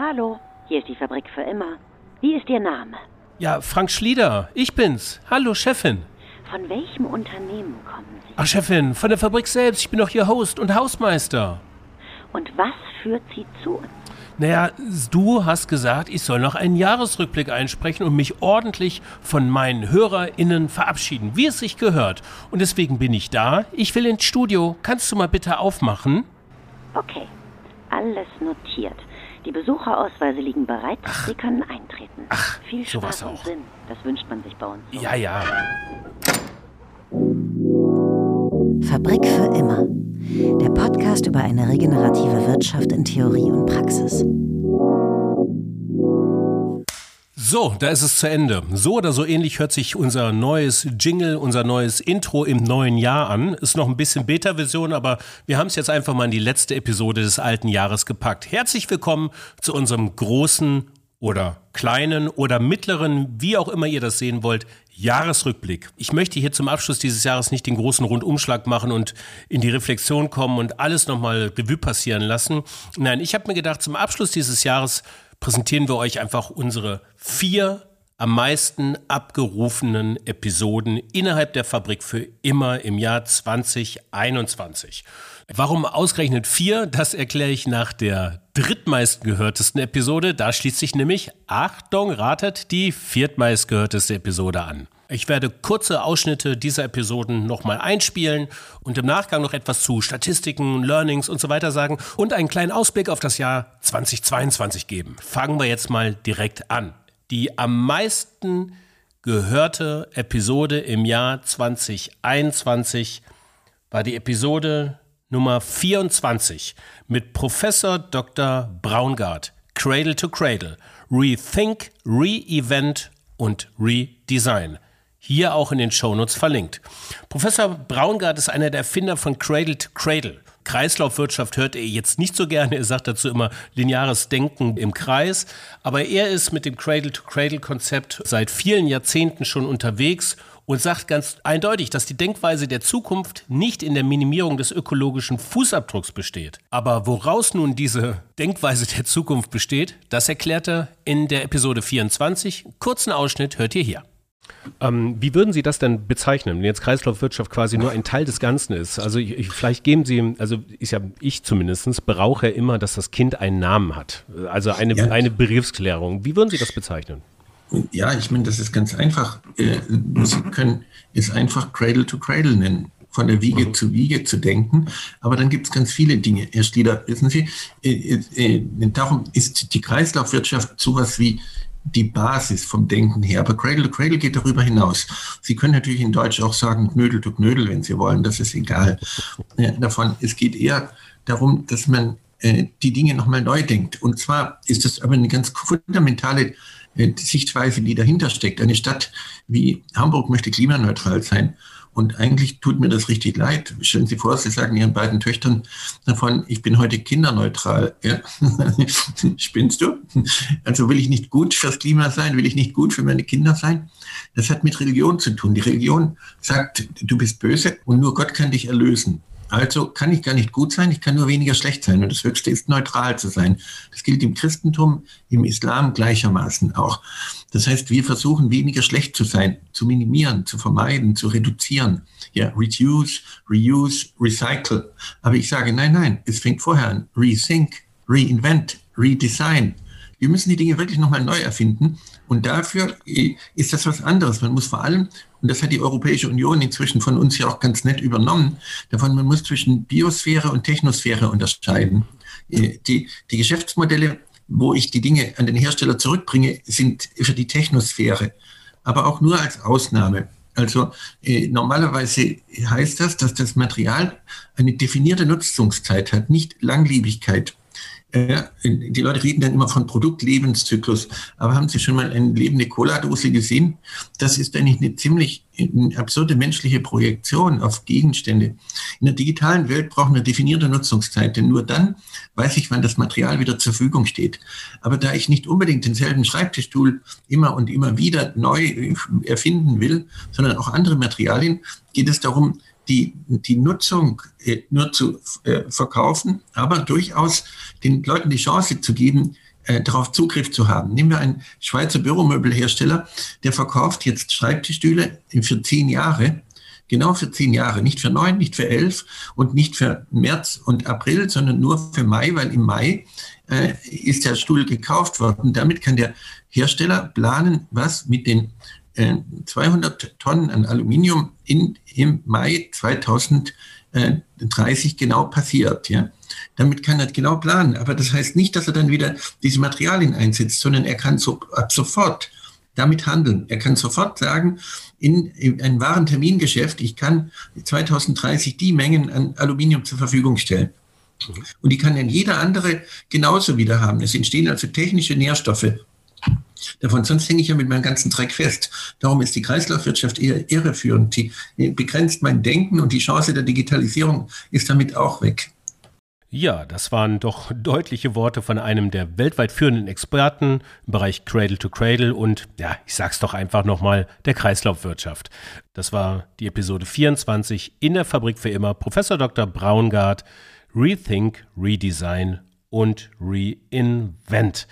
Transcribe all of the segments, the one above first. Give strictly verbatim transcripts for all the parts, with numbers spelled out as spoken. Hallo, hier ist die Fabrik für immer. Wie ist Ihr Name? Ja, Frank Schlieder, ich bin's. Hallo, Chefin. Von welchem Unternehmen kommen Sie? Ach, Chefin, von der Fabrik selbst. Ich bin doch Ihr Host und Hausmeister. Und was führt Sie zu uns? Naja, du hast gesagt, ich soll noch einen Jahresrückblick einsprechen und mich ordentlich von meinen HörerInnen verabschieden, wie es sich gehört. Und deswegen bin ich da. Ich will ins Studio. Kannst du mal bitte aufmachen? Okay, alles notiert. Die Besucherausweise liegen bereit. Ach. Sie können eintreten. Ach, viel Spaß und Sinn. Das wünscht man sich bei uns. So. Ja, ja. Fabrik für immer. Der Podcast über eine regenerative Wirtschaft in Theorie und Praxis. So, da ist es zu Ende. So oder so ähnlich hört sich unser neues Jingle, unser neues Intro im neuen Jahr an. Ist noch ein bisschen Beta-Version, aber wir haben es jetzt einfach mal in die letzte Episode des alten Jahres gepackt. Herzlich willkommen zu unserem großen oder kleinen oder mittleren, wie auch immer ihr das sehen wollt, Jahresrückblick. Ich möchte hier zum Abschluss dieses Jahres nicht den großen Rundumschlag machen und in die Reflexion kommen und alles nochmal Revue passieren lassen. Nein, ich habe mir gedacht, zum Abschluss dieses Jahres präsentieren wir euch einfach unsere vier am meisten abgerufenen Episoden innerhalb der Fabrik für immer im Jahr zwanzig einundzwanzig. Warum ausgerechnet vier? Das erkläre ich nach der drittmeistgehörtesten Episode. Da schließt sich nämlich, Achtung, ratet, die viertmeistgehörteste Episode an. Ich werde kurze Ausschnitte dieser Episoden nochmal einspielen und im Nachgang noch etwas zu Statistiken, Learnings und so weiter sagen und einen kleinen Ausblick auf das Jahr zwanzig zweiundzwanzig geben. Fangen wir jetzt mal direkt an. Die am meisten gehörte Episode im Jahr zwanzig einundzwanzig war die Episode Nummer vierundzwanzig mit Professor Doktor Braungart, Cradle to Cradle, Rethink, Re-Event und Redesign. Hier auch in den Shownotes verlinkt. Professor Braungart ist einer der Erfinder von Cradle to Cradle. Kreislaufwirtschaft hört er jetzt nicht so gerne, er sagt dazu immer lineares Denken im Kreis, aber er ist mit dem Cradle-to-Cradle-Konzept seit vielen Jahrzehnten schon unterwegs und sagt ganz eindeutig, dass die Denkweise der Zukunft nicht in der Minimierung des ökologischen Fußabdrucks besteht. Aber woraus nun diese Denkweise der Zukunft besteht, das erklärt er in der Episode vierundzwanzig. Kurzen Ausschnitt hört ihr hier. Ähm, wie würden Sie das denn bezeichnen, wenn jetzt Kreislaufwirtschaft quasi nur ein Teil des Ganzen ist? Also ich, ich, vielleicht geben Sie, also ich, ja, ich zumindest brauche immer, dass das Kind einen Namen hat, also eine, ja. eine Begriffsklärung. Wie würden Sie das bezeichnen? Ja, ich meine, das ist ganz einfach. Äh, Sie können es einfach Cradle to Cradle nennen, von der Wiege mhm. zu Wiege zu denken, aber dann gibt es ganz viele Dinge. Herr Schlieder, wissen Sie, äh, äh, darum ist die Kreislaufwirtschaft sowas wie die Basis vom Denken her. Aber Cradle to Cradle geht darüber hinaus. Sie können natürlich in Deutsch auch sagen, Knödel to Knödel, wenn Sie wollen, das ist egal. Ja, davon, es geht eher darum, dass man äh, die Dinge nochmal neu denkt. Und zwar ist das aber eine ganz fundamentale äh, Sichtweise, die dahinter steckt. Eine Stadt wie Hamburg möchte klimaneutral sein. Und eigentlich tut mir das richtig leid. Stellen Sie vor, Sie sagen Ihren beiden Töchtern davon, ich bin heute kinderneutral. Ja? Spinnst du? Also will ich nicht gut fürs Klima sein? Will ich nicht gut für meine Kinder sein? Das hat mit Religion zu tun. Die Religion sagt, du bist böse und nur Gott kann dich erlösen. Also kann ich gar nicht gut sein, ich kann nur weniger schlecht sein. Und das Höchste ist, neutral zu sein. Das gilt im Christentum, im Islam gleichermaßen auch. Das heißt, wir versuchen, weniger schlecht zu sein, zu minimieren, zu vermeiden, zu reduzieren. Ja, reduce, reuse, recycle. Aber ich sage, nein, nein, es fängt vorher an. Rethink, reinvent, redesign. Wir müssen die Dinge wirklich nochmal neu erfinden. Und dafür ist das was anderes. Man muss vor allem, und das hat die Europäische Union inzwischen von uns ja auch ganz nett übernommen, davon, man muss zwischen Biosphäre und Technosphäre unterscheiden. Die, die Geschäftsmodelle, wo ich die Dinge an den Hersteller zurückbringe, sind für die Technosphäre, aber auch nur als Ausnahme. Also äh, normalerweise heißt das, dass das Material eine definierte Nutzungszeit hat, nicht Langlebigkeit. Ja, die Leute reden dann immer von Produktlebenszyklus, aber haben Sie schon mal eine lebende Cola-Dose gesehen? Das ist eigentlich eine ziemlich absurde menschliche Projektion auf Gegenstände. In der digitalen Welt brauchen wir definierte Nutzungszeit, denn nur dann weiß ich, wann das Material wieder zur Verfügung steht. Aber da ich nicht unbedingt denselben Schreibtischstuhl immer und immer wieder neu erfinden will, sondern auch andere Materialien, geht es darum, Die, die Nutzung äh, nur zu äh, verkaufen, aber durchaus den Leuten die Chance zu geben, äh, darauf Zugriff zu haben. Nehmen wir einen Schweizer Büromöbelhersteller, der verkauft jetzt Schreibtischstühle für zehn Jahre, genau für zehn Jahre, nicht für neun, nicht für elf und nicht für März und April, sondern nur für Mai, weil im Mai äh, ist der Stuhl gekauft worden. Damit kann der Hersteller planen, was mit den äh, zweihundert Tonnen an Aluminium in, im Mai zweitausenddreißig genau passiert. Ja? Damit kann er genau planen, aber das heißt nicht, dass er dann wieder diese Materialien einsetzt, sondern er kann so, ab sofort damit handeln. Er kann sofort sagen, in, in einem wahren Termingeschäft, ich kann zweitausenddreißig die Mengen an Aluminium zur Verfügung stellen. Und die kann dann jeder andere genauso wieder haben. Es entstehen also technische Nährstoffe davon. Sonst hänge ich ja mit meinem ganzen Dreck fest. Darum ist die Kreislaufwirtschaft eher irreführend. Die begrenzt mein Denken und die Chance der Digitalisierung ist damit auch weg. Ja, das waren doch deutliche Worte von einem der weltweit führenden Experten im Bereich Cradle to Cradle und, ja, ich sag's doch einfach nochmal, der Kreislaufwirtschaft. Das war die Episode vierundzwanzig in der Fabrik für immer. Professor Doktor Braungart, Rethink, Redesign und Reinvent.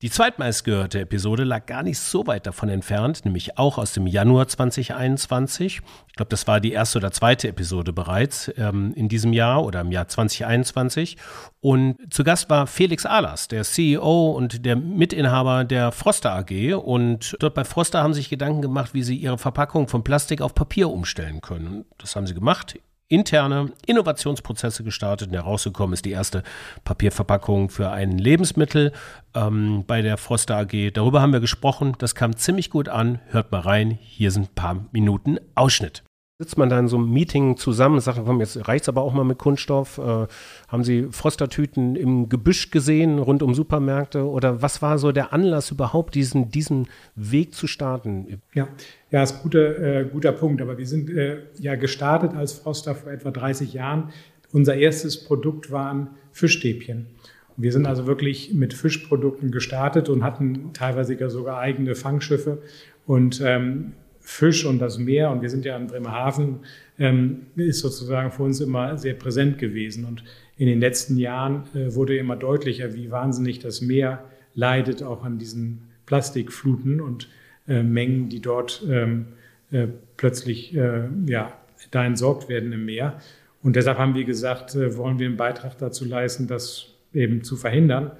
Die zweitmeistgehörte Episode lag gar nicht so weit davon entfernt, nämlich auch aus dem Januar zweitausendeinundzwanzig. Ich glaube, das war die erste oder zweite Episode bereits ähm, in diesem Jahr oder im Jahr zweitausendeinundzwanzig. Und zu Gast war Felix Ahlers, der C E O und der Mitinhaber der Frosta A G. Und dort bei Frosta haben sich Gedanken gemacht, wie sie ihre Verpackung von Plastik auf Papier umstellen können. Das haben sie gemacht. Interne Innovationsprozesse gestartet und herausgekommen ist die erste Papierverpackung für ein Lebensmittel ähm, bei der Frosta A G. Darüber haben wir gesprochen, das kam ziemlich gut an. Hört mal rein, hier sind ein paar Minuten Ausschnitt. Sitzt man da in so einem Meeting zusammen, sagt, komm, jetzt reicht's aber auch mal mit Kunststoff. Äh, haben Sie Frosta-Tüten im Gebüsch gesehen, rund um Supermärkte? Oder was war so der Anlass überhaupt, diesen, diesen Weg zu starten? Ja, ja, ist ein guter, äh, guter Punkt. Aber wir sind äh, ja gestartet als Frosta vor etwa dreißig Jahren. Unser erstes Produkt waren Fischstäbchen. Und wir sind also wirklich mit Fischprodukten gestartet und hatten teilweise sogar eigene Fangschiffe und ähm, Fisch und das Meer, und wir sind ja in Bremerhaven, ähm, ist sozusagen für uns immer sehr präsent gewesen. Und in den letzten Jahren äh, wurde immer deutlicher, wie wahnsinnig das Meer leidet, auch an diesen Plastikfluten und äh, Mengen, die dort ähm, äh, plötzlich äh, ja, da entsorgt werden im Meer. Und deshalb haben wir gesagt, äh, wollen wir einen Beitrag dazu leisten, das eben zu verhindern.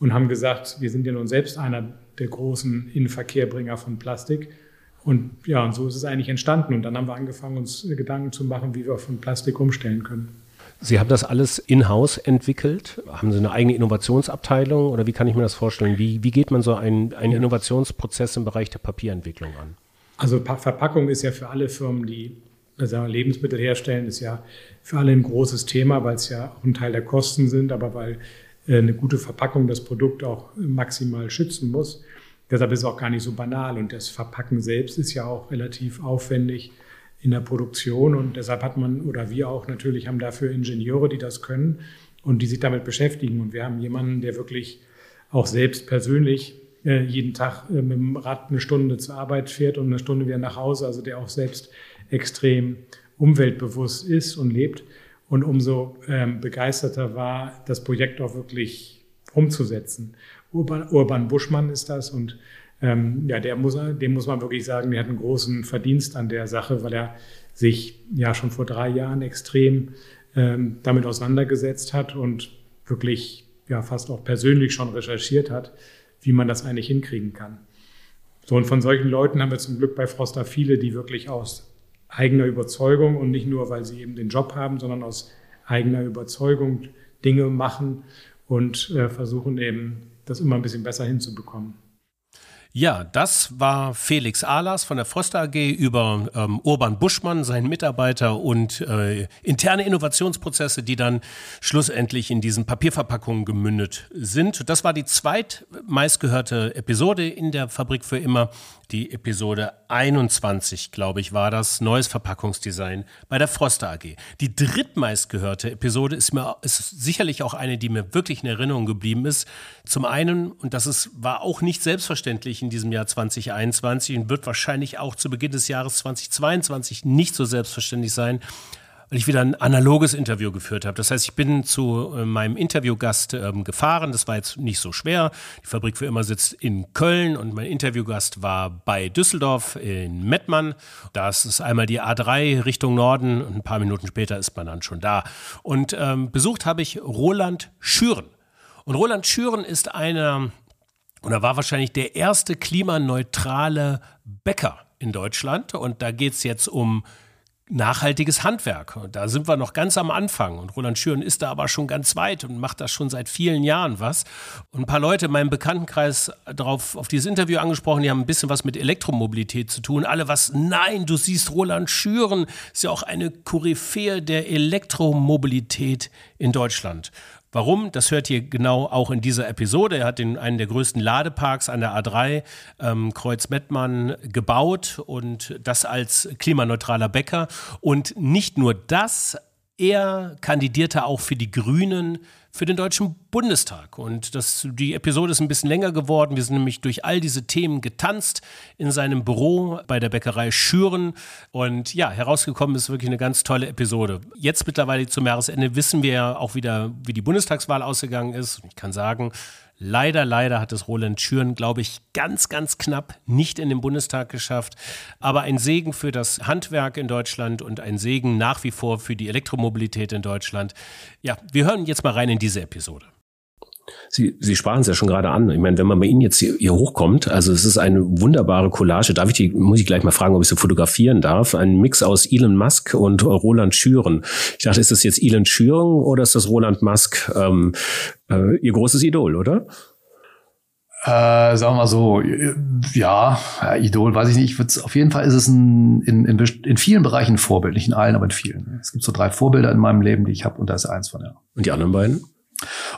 Und haben gesagt, wir sind ja nun selbst einer der großen Inverkehrbringer von Plastik. Und ja, und so ist es eigentlich entstanden. Und dann haben wir angefangen, uns Gedanken zu machen, wie wir von Plastik umstellen können. Sie haben das alles in-house entwickelt? Haben Sie eine eigene Innovationsabteilung? Oder wie kann ich mir das vorstellen? Wie, wie geht man so einen, einen Innovationsprozess im Bereich der Papierentwicklung an? Also Verpackung ist ja für alle Firmen, die also Lebensmittel herstellen, ist ja für alle ein großes Thema, weil es ja auch ein Teil der Kosten sind, aber weil eine gute Verpackung das Produkt auch maximal schützen muss. Deshalb ist es auch gar nicht so banal, und das Verpacken selbst ist ja auch relativ aufwendig in der Produktion, und deshalb hat man, oder wir auch natürlich, haben dafür Ingenieure, die das können und die sich damit beschäftigen, und wir haben jemanden, der wirklich auch selbst persönlich äh, jeden Tag äh, mit dem Rad eine Stunde zur Arbeit fährt und eine Stunde wieder nach Hause, also der auch selbst extrem umweltbewusst ist und lebt, und umso äh, begeisterter war, das Projekt auch wirklich umzusetzen. Urban, Urban Buschmann ist das, und ähm, ja, der muss, dem muss man wirklich sagen, der hat einen großen Verdienst an der Sache, weil er sich ja schon vor drei Jahren extrem ähm, damit auseinandergesetzt hat und wirklich ja fast auch persönlich schon recherchiert hat, wie man das eigentlich hinkriegen kann. So, und von solchen Leuten haben wir zum Glück bei Frosta viele, die wirklich aus eigener Überzeugung und nicht nur, weil sie eben den Job haben, sondern aus eigener Überzeugung Dinge machen und äh, versuchen eben, das immer ein bisschen besser hinzubekommen. Ja, das war Felix Ahlers von der Frosta A G über ähm, Urban Buschmann, seinen Mitarbeiter, und äh, interne Innovationsprozesse, die dann schlussendlich in diesen Papierverpackungen gemündet sind. Das war die zweitmeistgehörte Episode in der Fabrik für immer. Die Episode einundzwanzig, glaube ich, war das, neues Verpackungsdesign bei der Frosta A G. Die drittmeistgehörte Episode ist mir ist sicherlich auch eine, die mir wirklich in Erinnerung geblieben ist. Zum einen, und das ist, war auch nicht selbstverständlich in diesem Jahr zweitausendeinundzwanzig und wird wahrscheinlich auch zu Beginn des Jahres zweitausendzweiundzwanzig nicht so selbstverständlich sein, weil ich wieder ein analoges Interview geführt habe. Das heißt, ich bin zu äh, meinem Interviewgast ähm, gefahren. Das war jetzt nicht so schwer. Die Fabrik für immer sitzt in Köln und mein Interviewgast war bei Düsseldorf in Mettmann. Das ist einmal die A drei Richtung Norden und ein paar Minuten später ist man dann schon da. Und ähm, besucht habe ich Roland Schüren. Und Roland Schüren ist einer, oder war wahrscheinlich der erste klimaneutrale Bäcker in Deutschland. Und da geht es jetzt um nachhaltiges Handwerk. Und da sind wir noch ganz am Anfang. Und Roland Schüren ist da aber schon ganz weit und macht das schon seit vielen Jahren was. Und ein paar Leute in meinem Bekanntenkreis drauf, auf dieses Interview angesprochen, die haben ein bisschen was mit Elektromobilität zu tun. Alle was, nein, du siehst Roland Schüren, ist ja auch eine Koryphäe der Elektromobilität in Deutschland. Warum? Das hört ihr genau auch in dieser Episode. Er hat den, einen der größten Ladeparks an der A drei, ähm, Kreuz Mettmann, gebaut und das als klimaneutraler Bäcker. Und nicht nur das, er kandidierte auch für die Grünen für den Deutschen Bundestag. Und das, die Episode ist ein bisschen länger geworden. Wir sind nämlich durch all diese Themen getanzt in seinem Büro bei der Bäckerei Schüren. Und ja, herausgekommen ist wirklich eine ganz tolle Episode. Jetzt mittlerweile zum Jahresende wissen wir ja auch wieder, wie die Bundestagswahl ausgegangen ist. Ich kann sagen, leider, leider hat es Roland Schüren, glaube ich, ganz, ganz knapp nicht in den Bundestag geschafft. Aber ein Segen für das Handwerk in Deutschland und ein Segen nach wie vor für die Elektromobilität in Deutschland. Ja, wir hören jetzt mal rein in diese Episode. Sie, Sie sprachen es ja schon gerade an. Ich meine, wenn man bei Ihnen jetzt hier, hier hochkommt, also es ist eine wunderbare Collage. Darf ich die, muss ich gleich mal fragen, ob ich sie fotografieren darf? Ein Mix aus Elon Musk und Roland Schüren. Ich dachte, ist das jetzt Elon Schüren oder ist das Roland Musk? Ähm, äh, ihr großes Idol, oder? Äh, sagen wir mal so, ja, Idol, weiß ich nicht. Ich würd's, auf jeden Fall ist es ein, in, in, in vielen Bereichen ein Vorbild. Nicht in allen, aber in vielen. Es gibt so drei Vorbilder in meinem Leben, die ich habe und da ist eins von, ja. Und die anderen beiden?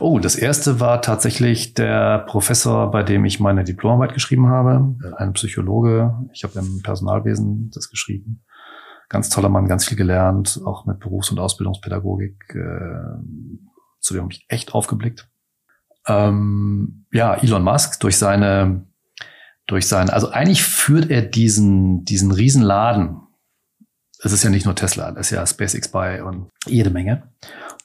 Oh, das erste war tatsächlich der Professor, bei dem ich meine Diplomarbeit geschrieben habe, ein Psychologe. Ich habe im Personalwesen das geschrieben. Ganz toller Mann, ganz viel gelernt, auch mit Berufs- und Ausbildungspädagogik. Äh, zu dem habe ich echt aufgeblickt. Ähm, ja, Elon Musk durch seine, durch sein, also eigentlich führt er diesen, diesen Riesenladen. Es ist ja nicht nur Tesla, es ist ja SpaceX bei und jede Menge.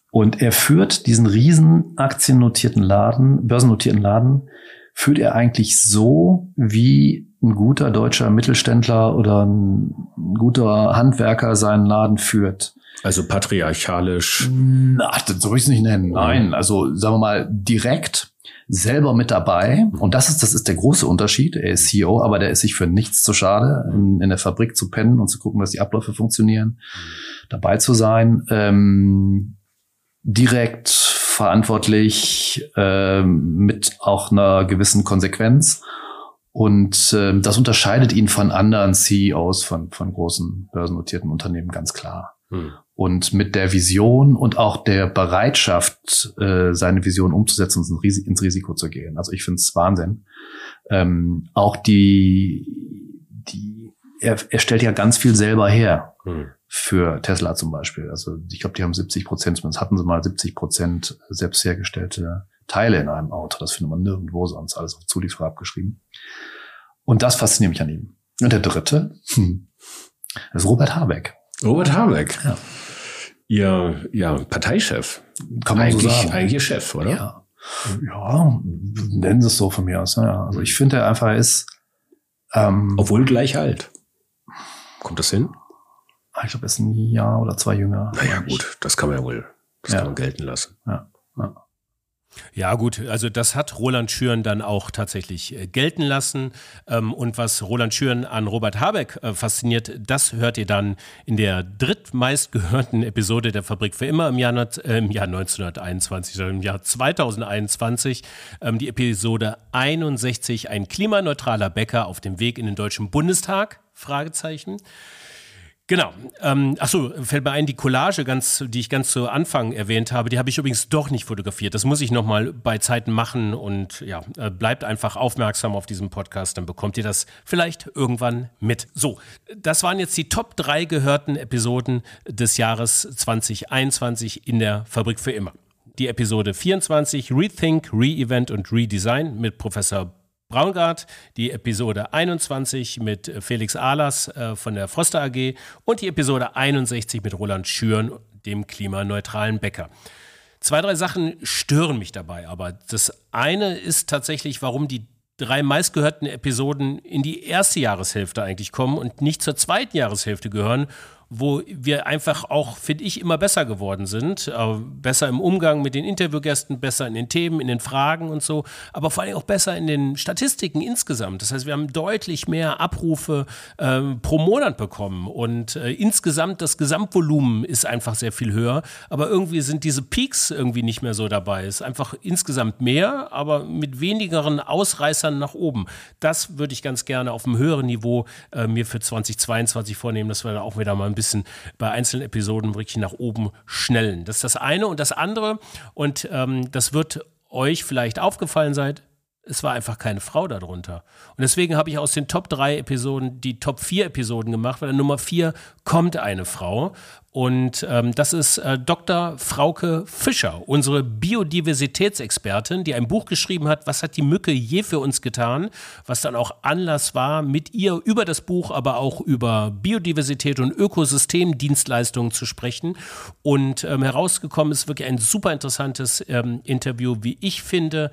Und er führt diesen riesen aktiennotierten Laden, börsennotierten Laden, führt er eigentlich so, wie ein guter deutscher Mittelständler oder ein guter Handwerker seinen Laden führt. Also patriarchalisch? Na, das soll ich es nicht nennen. Nein, also sagen wir mal direkt, selber mit dabei. Und das ist das ist der große Unterschied. Er ist C E O, aber der ist sich für nichts zu schade, in, in der Fabrik zu pennen und zu gucken, dass die Abläufe funktionieren, dabei zu sein. Ähm, direkt, verantwortlich, äh, mit auch einer gewissen Konsequenz. Und äh, das unterscheidet ihn von anderen C E Os, von, von großen börsennotierten Unternehmen, ganz klar. Hm. Und mit der Vision und auch der Bereitschaft, äh, seine Vision umzusetzen und ins Risiko zu gehen. Also ich finde es Wahnsinn. Ähm, auch die, die er, er stellt ja ganz viel selber her. Hm. Für Tesla zum Beispiel. Also ich glaube, die haben siebzig Prozent, zumindest hatten sie mal siebzig Prozent selbst hergestellte Teile in einem Auto. Das findet man nirgendwo sonst, alles auf Zulieferer abgeschrieben. Und das fasziniert mich an ihm. Und der dritte, hm, das ist Robert Habeck. Robert Habeck, ja. Ihr ja, Parteichef. Kann man eigentlich, so sagen. Eigentlich Chef, oder? Ja, ja, nennen sie es so von mir aus. Ja. Also ich finde, er einfach ist... Ähm, Obwohl gleich alt. Kommt das hin? Ich glaube, er ist ein Jahr oder zwei jünger. Naja, gut, das kann man ja wohl, das ja. kann man gelten lassen. Ja. Ja. Ja gut, also das hat Roland Schüren dann auch tatsächlich gelten lassen. Und was Roland Schüren an Robert Habeck fasziniert, das hört ihr dann in der drittmeistgehörten Episode der Fabrik für immer im Jahr, im Jahr neunzehnhunderteinundzwanzig, im Jahr zweitausendeinundzwanzig, die Episode einundsechzig, ein klimaneutraler Bäcker auf dem Weg in den Deutschen Bundestag, Fragezeichen. Genau. Ähm, achso, fällt mir ein, die Collage, ganz, die ich ganz zu Anfang erwähnt habe, die habe ich übrigens doch nicht fotografiert. Das muss ich nochmal bei Zeiten machen und ja, äh, bleibt einfach aufmerksam auf diesem Podcast, dann bekommt ihr das vielleicht irgendwann mit. So, das waren jetzt die Top drei gehörten Episoden des Jahres zweitausendeinundzwanzig in der Fabrik für immer. Die Episode vierundzwanzig, Rethink, Re-Event und Redesign mit Professor Braungart, die Episode einundzwanzig mit Felix Ahlers von der Frosta A G und die Episode einundsechzig mit Roland Schüren, dem klimaneutralen Bäcker. Zwei, drei Sachen stören mich dabei, aber das eine ist tatsächlich, warum die drei meistgehörten Episoden in die erste Jahreshälfte eigentlich kommen und nicht zur zweiten Jahreshälfte gehören, wo wir einfach auch, finde ich, immer besser geworden sind. Besser im Umgang mit den Interviewgästen, besser in den Themen, in den Fragen und so, aber vor allem auch besser in den Statistiken insgesamt. Das heißt, wir haben deutlich mehr Abrufe äh, pro Monat bekommen und äh, insgesamt das Gesamtvolumen ist einfach sehr viel höher, aber irgendwie sind diese Peaks irgendwie nicht mehr so dabei. Es ist einfach insgesamt mehr, aber mit wenigeren Ausreißern nach oben. Das würde ich ganz gerne auf einem höheren Niveau äh, mir für zweitausendzweiundzwanzig vornehmen, dass wir da auch wieder mal ein bisschen bei einzelnen Episoden richtig nach oben schnellen. Das ist das eine. Und das andere, und ähm, das wird euch vielleicht aufgefallen sein, es war einfach keine Frau darunter. Und deswegen habe ich aus den Top drei Episoden die Top vier Episoden gemacht, weil in Nummer vier kommt eine Frau. Und ähm, das ist äh, Doktor Frauke Fischer, unsere Biodiversitätsexpertin, die ein Buch geschrieben hat, was hat die Mücke je für uns getan, was dann auch Anlass war, mit ihr über das Buch, aber auch über Biodiversität und Ökosystemdienstleistungen zu sprechen. Und ähm, herausgekommen ist wirklich ein super interessantes ähm, Interview, wie ich finde.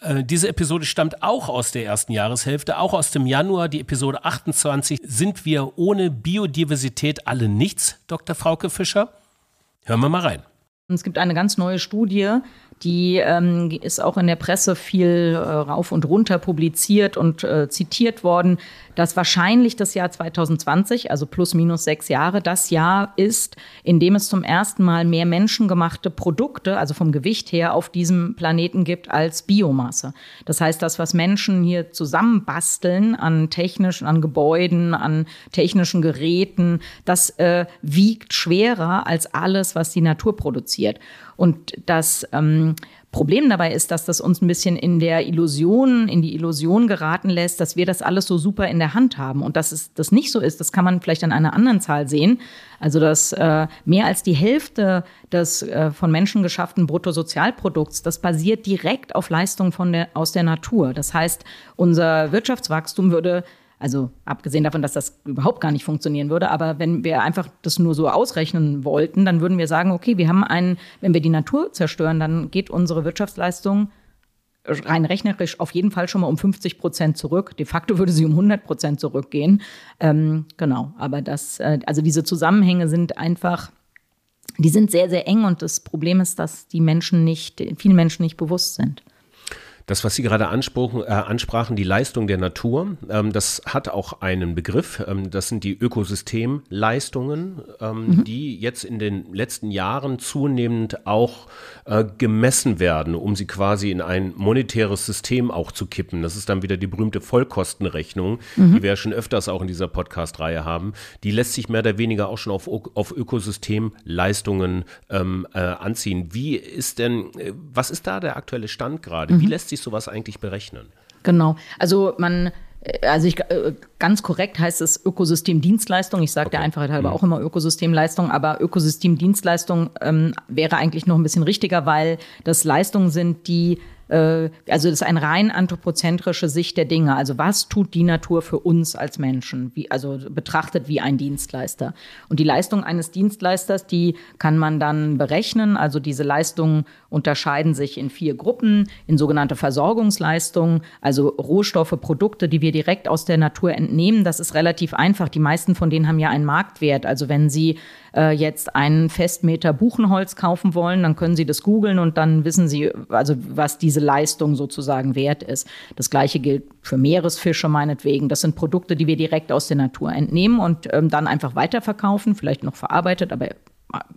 Äh, diese Episode stammt auch aus der ersten Jahreshälfte, auch aus dem Januar, die Episode achtundzwanzig, sind wir ohne Biodiversität alle nichts, Doktor Frauke Fischer. Hören wir mal rein. Es gibt eine ganz neue Studie, die ähm, ist auch in der Presse viel äh, rauf und runter publiziert und äh, zitiert worden, dass wahrscheinlich das Jahr zweitausendzwanzig, also plus minus sechs Jahre, das Jahr ist, in dem es zum ersten Mal mehr menschengemachte Produkte, also vom Gewicht her, auf diesem Planeten gibt als Biomasse. Das heißt, das, was Menschen hier zusammenbasteln an technischen, an Gebäuden, an technischen Geräten, das äh, wiegt schwerer als alles, was die Natur produziert. Und das ähm, Problem dabei ist, dass das uns ein bisschen in der Illusion, in die Illusion geraten lässt, dass wir das alles so super in der Hand haben. Und dass es das nicht so ist, das kann man vielleicht an einer anderen Zahl sehen. Also dass äh, mehr als die Hälfte des äh, von Menschen geschafften Bruttosozialprodukts, das basiert direkt auf Leistung von der, aus der Natur. Das heißt, unser Wirtschaftswachstum würde, also abgesehen davon, dass das überhaupt gar nicht funktionieren würde, aber wenn wir einfach das nur so ausrechnen wollten, dann würden wir sagen, okay, wir haben einen, wenn wir die Natur zerstören, dann geht unsere Wirtschaftsleistung rein rechnerisch auf jeden Fall schon mal um fünfzig Prozent zurück. De facto würde sie um hundert Prozent zurückgehen. Ähm, genau, aber das, also diese Zusammenhänge sind einfach, die sind sehr, sehr eng und das Problem ist, dass die Menschen nicht, vielen Menschen nicht bewusst sind. Das, was Sie gerade äh, ansprachen, die Leistung der Natur, ähm, das hat auch einen Begriff. Ähm, das sind die Ökosystemleistungen, ähm, mhm. die jetzt in den letzten Jahren zunehmend auch äh, gemessen werden, um sie quasi in ein monetäres System auch zu kippen. Das ist dann wieder die berühmte Vollkostenrechnung, mhm. die wir ja schon öfters auch in dieser Podcast-Reihe haben. Die lässt sich mehr oder weniger auch schon auf, auf Ökosystemleistungen ähm, äh, anziehen. Wie ist denn, äh, was ist da der aktuelle Stand gerade? Mhm. Wie lässt sich sowas eigentlich berechnen? Genau, also man, also ich, ganz korrekt heißt es Ökosystemdienstleistung. Ich sage okay. der Einfachheit halber mhm. auch immer Ökosystemleistung, aber Ökosystemdienstleistung ähm, wäre eigentlich noch ein bisschen richtiger, weil das Leistungen sind, die, äh, also das ist eine rein anthropozentrische Sicht der Dinge. Also was tut die Natur für uns als Menschen, wie, also betrachtet wie ein Dienstleister. Und die Leistung eines Dienstleisters, die kann man dann berechnen. Also diese Leistungen unterscheiden sich in vier Gruppen, in sogenannte Versorgungsleistungen, also Rohstoffe, Produkte, die wir direkt aus der Natur entnehmen. Das ist relativ einfach. Die meisten von denen haben ja einen Marktwert. Also wenn Sie äh, jetzt einen Festmeter Buchenholz kaufen wollen, dann können Sie das googeln und dann wissen Sie, also was diese Leistung sozusagen wert ist. Das Gleiche gilt für Meeresfische meinetwegen. Das sind Produkte, die wir direkt aus der Natur entnehmen und ähm, dann einfach weiterverkaufen, vielleicht noch verarbeitet, aber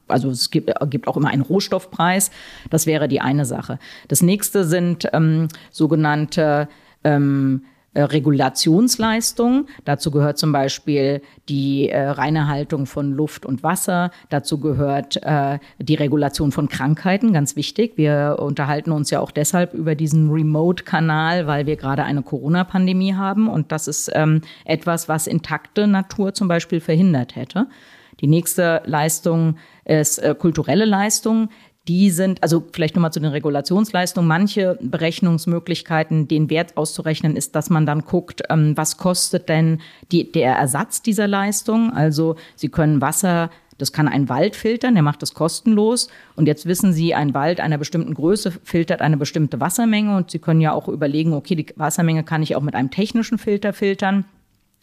also es gibt, gibt auch immer einen Rohstoffpreis. Das wäre die eine Sache. Das nächste sind ähm, sogenannte ähm, Regulationsleistungen. Dazu gehört zum Beispiel die äh, reine Haltung von Luft und Wasser. Dazu gehört äh, die Regulation von Krankheiten, ganz wichtig. Wir unterhalten uns ja auch deshalb über diesen Remote-Kanal, weil wir gerade eine Corona-Pandemie haben. Und das ist ähm, etwas, was intakte Natur zum Beispiel verhindert hätte. Die nächste Leistung ist äh, kulturelle Leistung. die sind, also vielleicht nochmal zu den Regulationsleistungen, manche Berechnungsmöglichkeiten, den Wert auszurechnen, ist, dass man dann guckt, was kostet denn die, der Ersatz dieser Leistung? Also Sie können Wasser, das kann ein Wald filtern, der macht das kostenlos. Und jetzt wissen Sie, ein Wald einer bestimmten Größe filtert eine bestimmte Wassermenge. Und Sie können ja auch überlegen, okay, die Wassermenge kann ich auch mit einem technischen Filter filtern.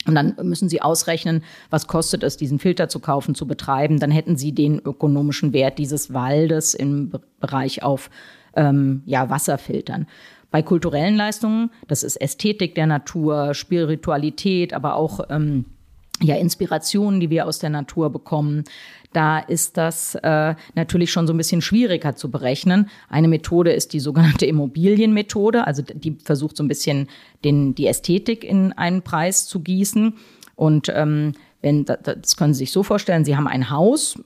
Und dann müssen Sie ausrechnen, was kostet es, diesen Filter zu kaufen, zu betreiben. Dann hätten Sie den ökonomischen Wert dieses Waldes im Bereich auf ähm, ja, Wasserfiltern. Bei kulturellen Leistungen, das ist Ästhetik der Natur, Spiritualität, aber auch ähm, ja, Inspirationen, die wir aus der Natur bekommen. Da ist das äh, natürlich schon so ein bisschen schwieriger zu berechnen. Eine Methode ist die sogenannte Immobilienmethode, also die versucht so ein bisschen den, die Ästhetik in einen Preis zu gießen. Und ähm, wenn, das können Sie sich so vorstellen, Sie haben ein Haus,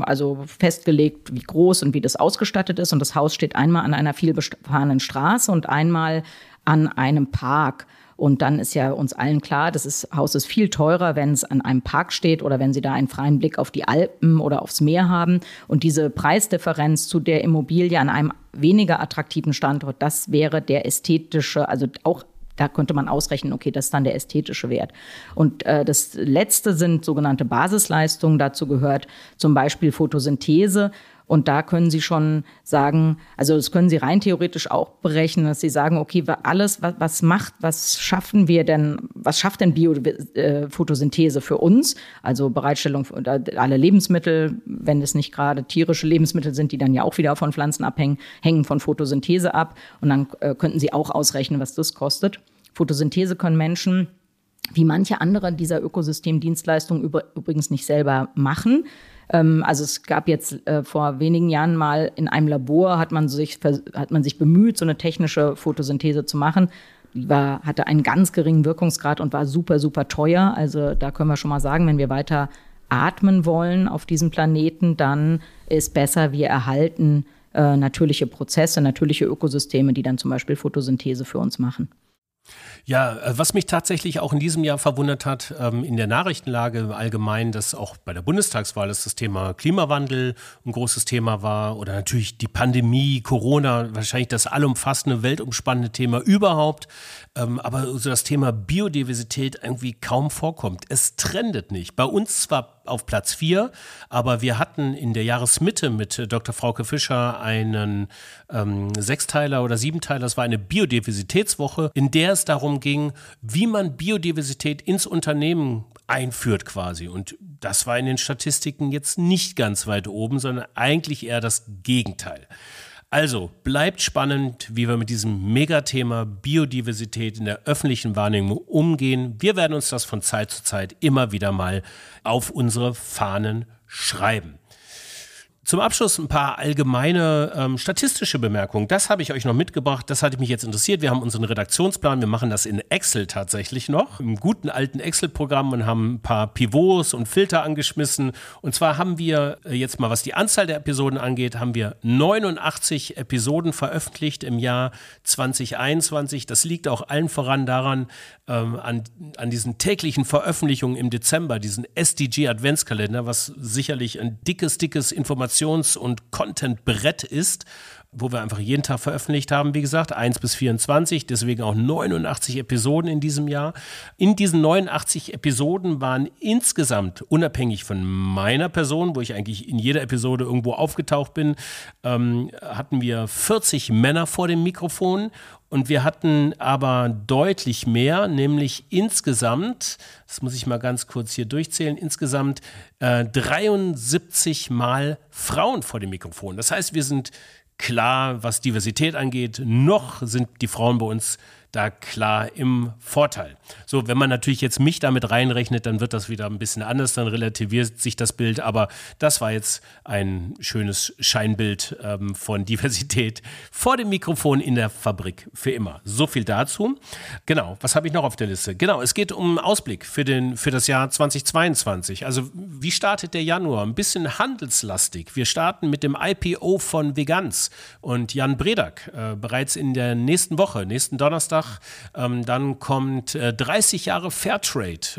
also festgelegt, wie groß und wie das ausgestattet ist. Und das Haus steht einmal an einer vielbefahrenen Straße und einmal an einem Park. Und dann ist ja uns allen klar, das ist, Haus ist viel teurer, wenn es an einem Park steht oder wenn Sie da einen freien Blick auf die Alpen oder aufs Meer haben. Und diese Preisdifferenz zu der Immobilie an einem weniger attraktiven Standort, das wäre der ästhetische, also auch da könnte man ausrechnen, okay, das ist dann der ästhetische Wert. Und äh, das Letzte sind sogenannte Basisleistungen. Dazu gehört zum Beispiel Photosynthese. Und da können Sie schon sagen, also das können Sie rein theoretisch auch berechnen, dass Sie sagen, okay, alles, was, was macht, was schaffen wir denn, was schafft denn Bio-Photosynthese für uns? Also Bereitstellung für alle Lebensmittel, wenn es nicht gerade tierische Lebensmittel sind, die dann ja auch wieder von Pflanzen abhängen, hängen von Photosynthese ab. Und dann äh, könnten Sie auch ausrechnen, was das kostet. Photosynthese können Menschen, wie manche andere dieser Ökosystemdienstleistungen, über, übrigens nicht selber machen. Also es gab jetzt äh, vor wenigen Jahren mal in einem Labor, hat man sich, hat man sich bemüht, so eine technische Photosynthese zu machen. Die war, hatte einen ganz geringen Wirkungsgrad und war super, super teuer. Also da können wir schon mal sagen, wenn wir weiter atmen wollen auf diesem Planeten, dann ist besser, wir erhalten äh, natürliche Prozesse, natürliche Ökosysteme, die dann zum Beispiel Photosynthese für uns machen. Ja, was mich tatsächlich auch in diesem Jahr verwundert hat, in der Nachrichtenlage allgemein, dass auch bei der Bundestagswahl das Thema Klimawandel ein großes Thema war oder natürlich die Pandemie, Corona, wahrscheinlich das allumfassende, weltumspannende Thema überhaupt, aber so das Thema Biodiversität irgendwie kaum vorkommt. Es trendet nicht. Bei uns zwar auf Platz vier, aber wir hatten in der Jahresmitte mit Doktor Frauke Fischer einen ähm, Sechsteiler oder Siebenteiler, das war eine Biodiversitätswoche, in der es darum ging, wie man Biodiversität ins Unternehmen einführt quasi. Und das war in den Statistiken jetzt nicht ganz weit oben, sondern eigentlich eher das Gegenteil. Also bleibt spannend, wie wir mit diesem Megathema Biodiversität in der öffentlichen Wahrnehmung umgehen. Wir werden uns das von Zeit zu Zeit immer wieder mal auf unsere Fahnen schreiben. Zum Abschluss ein paar allgemeine ähm, statistische Bemerkungen. Das habe ich euch noch mitgebracht. Das hatte mich jetzt interessiert. Wir haben unseren Redaktionsplan. Wir machen das in Excel tatsächlich noch. Im guten alten Excel-Programm und haben ein paar Pivots und Filter angeschmissen. Und zwar haben wir jetzt mal, was die Anzahl der Episoden angeht, haben wir neunundachtzig Episoden veröffentlicht im Jahr zwanzig einundzwanzig. Das liegt auch allen voran daran, ähm, an, an diesen täglichen Veröffentlichungen im Dezember, diesen S D G-Adventskalender, was sicherlich ein dickes, dickes Informations- und Content-Brett ist, wo wir einfach jeden Tag veröffentlicht haben, wie gesagt, eins bis vierundzwanzig, deswegen auch neunundachtzig Episoden in diesem Jahr. In diesen neunundachtzig Episoden waren insgesamt, unabhängig von meiner Person, wo ich eigentlich in jeder Episode irgendwo aufgetaucht bin, ähm, hatten wir vierzig Männer vor dem Mikrofon. Und wir hatten aber deutlich mehr, nämlich insgesamt, das muss ich mal ganz kurz hier durchzählen, insgesamt äh, dreiundsiebzig Mal Frauen vor dem Mikrofon. Das heißt, wir sind klar, was Diversität angeht, noch sind die Frauen bei uns da klar im Vorteil. So, wenn man natürlich jetzt mich damit reinrechnet, dann wird das wieder ein bisschen anders, dann relativiert sich das Bild, aber das war jetzt ein schönes Scheinbild ähm, von Diversität vor dem Mikrofon in der Fabrik für immer. So viel dazu. Genau, was habe ich noch auf der Liste? Genau, es geht um einen Ausblick für, den, für das Jahr zweitausendzweiundzwanzig. Also wie startet der Januar? Ein bisschen handelslastig. Wir starten mit dem I P O von Veganz und Jan Bredak äh, bereits in der nächsten Woche, nächsten Donnerstag, Bredak. Ähm, dann kommt äh, dreißig Jahre Fairtrade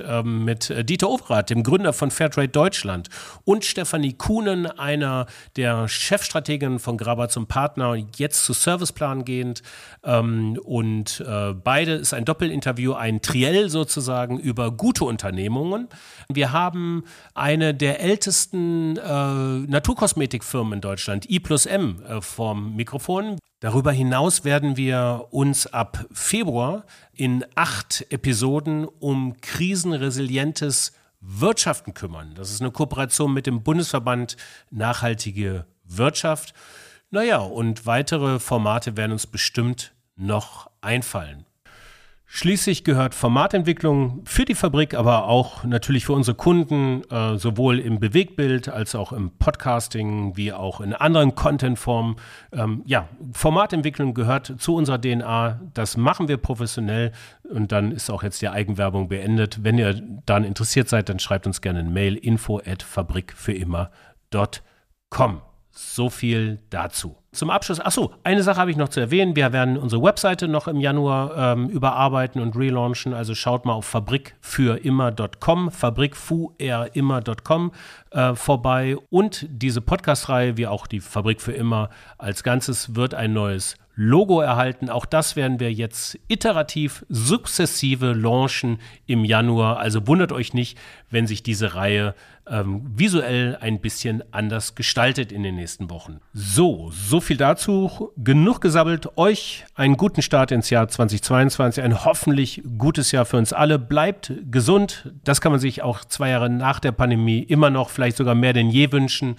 ähm, mit Dieter Overath, dem Gründer von Fairtrade Deutschland, und Stefanie Kuhnen, einer der Chefstrateginnen von Grabarz zum Partner, jetzt zu Serviceplan gehend. Ähm, und äh, beide ist ein Doppelinterview, ein Triell sozusagen über gute Unternehmungen. Wir haben eine der ältesten äh, Naturkosmetikfirmen in Deutschland, I plus M, äh, vorm Mikrofon. Darüber hinaus werden wir uns ab Februar in acht Episoden um krisenresilientes Wirtschaften kümmern. Das ist eine Kooperation mit dem Bundesverband Nachhaltige Wirtschaft. Naja, und weitere Formate werden uns bestimmt noch einfallen. Schließlich gehört Formatentwicklung für die Fabrik, aber auch natürlich für unsere Kunden, äh, sowohl im Bewegtbild als auch im Podcasting, wie auch in anderen Contentformen. Ähm, ja, Formatentwicklung gehört zu unserer D N A. Das machen wir professionell und dann ist auch jetzt die Eigenwerbung beendet. Wenn ihr daran interessiert seid, dann schreibt uns gerne eine Mail, info at fabrikfürimmer punkt com. So viel dazu. Zum Abschluss, achso, eine Sache habe ich noch zu erwähnen. Wir werden unsere Webseite noch im Januar ähm, überarbeiten und relaunchen. Also schaut mal auf fabrikfürimmer punkt com, fabrikfürimmer punkt com äh, vorbei. Und diese Podcast-Reihe, wie auch die Fabrik für immer als Ganzes, wird ein neues Logo erhalten. Auch das werden wir jetzt iterativ, sukzessive launchen im Januar. Also wundert euch nicht, wenn sich diese Reihe ähm, visuell ein bisschen anders gestaltet in den nächsten Wochen. So, so viel dazu. Genug gesabbelt. Euch einen guten Start ins Jahr zweitausendzweiundzwanzig. Ein hoffentlich gutes Jahr für uns alle. Bleibt gesund. Das kann man sich auch zwei Jahre nach der Pandemie immer noch, vielleicht sogar mehr denn je wünschen.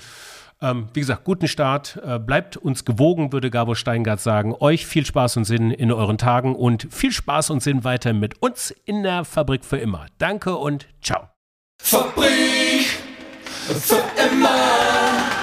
Ähm, wie gesagt, guten Start. Äh, bleibt uns gewogen, würde Gabor Steingart sagen. Euch viel Spaß und Sinn in euren Tagen und viel Spaß und Sinn weiter mit uns in der Fabrik für immer. Danke und ciao. Fabrik für immer.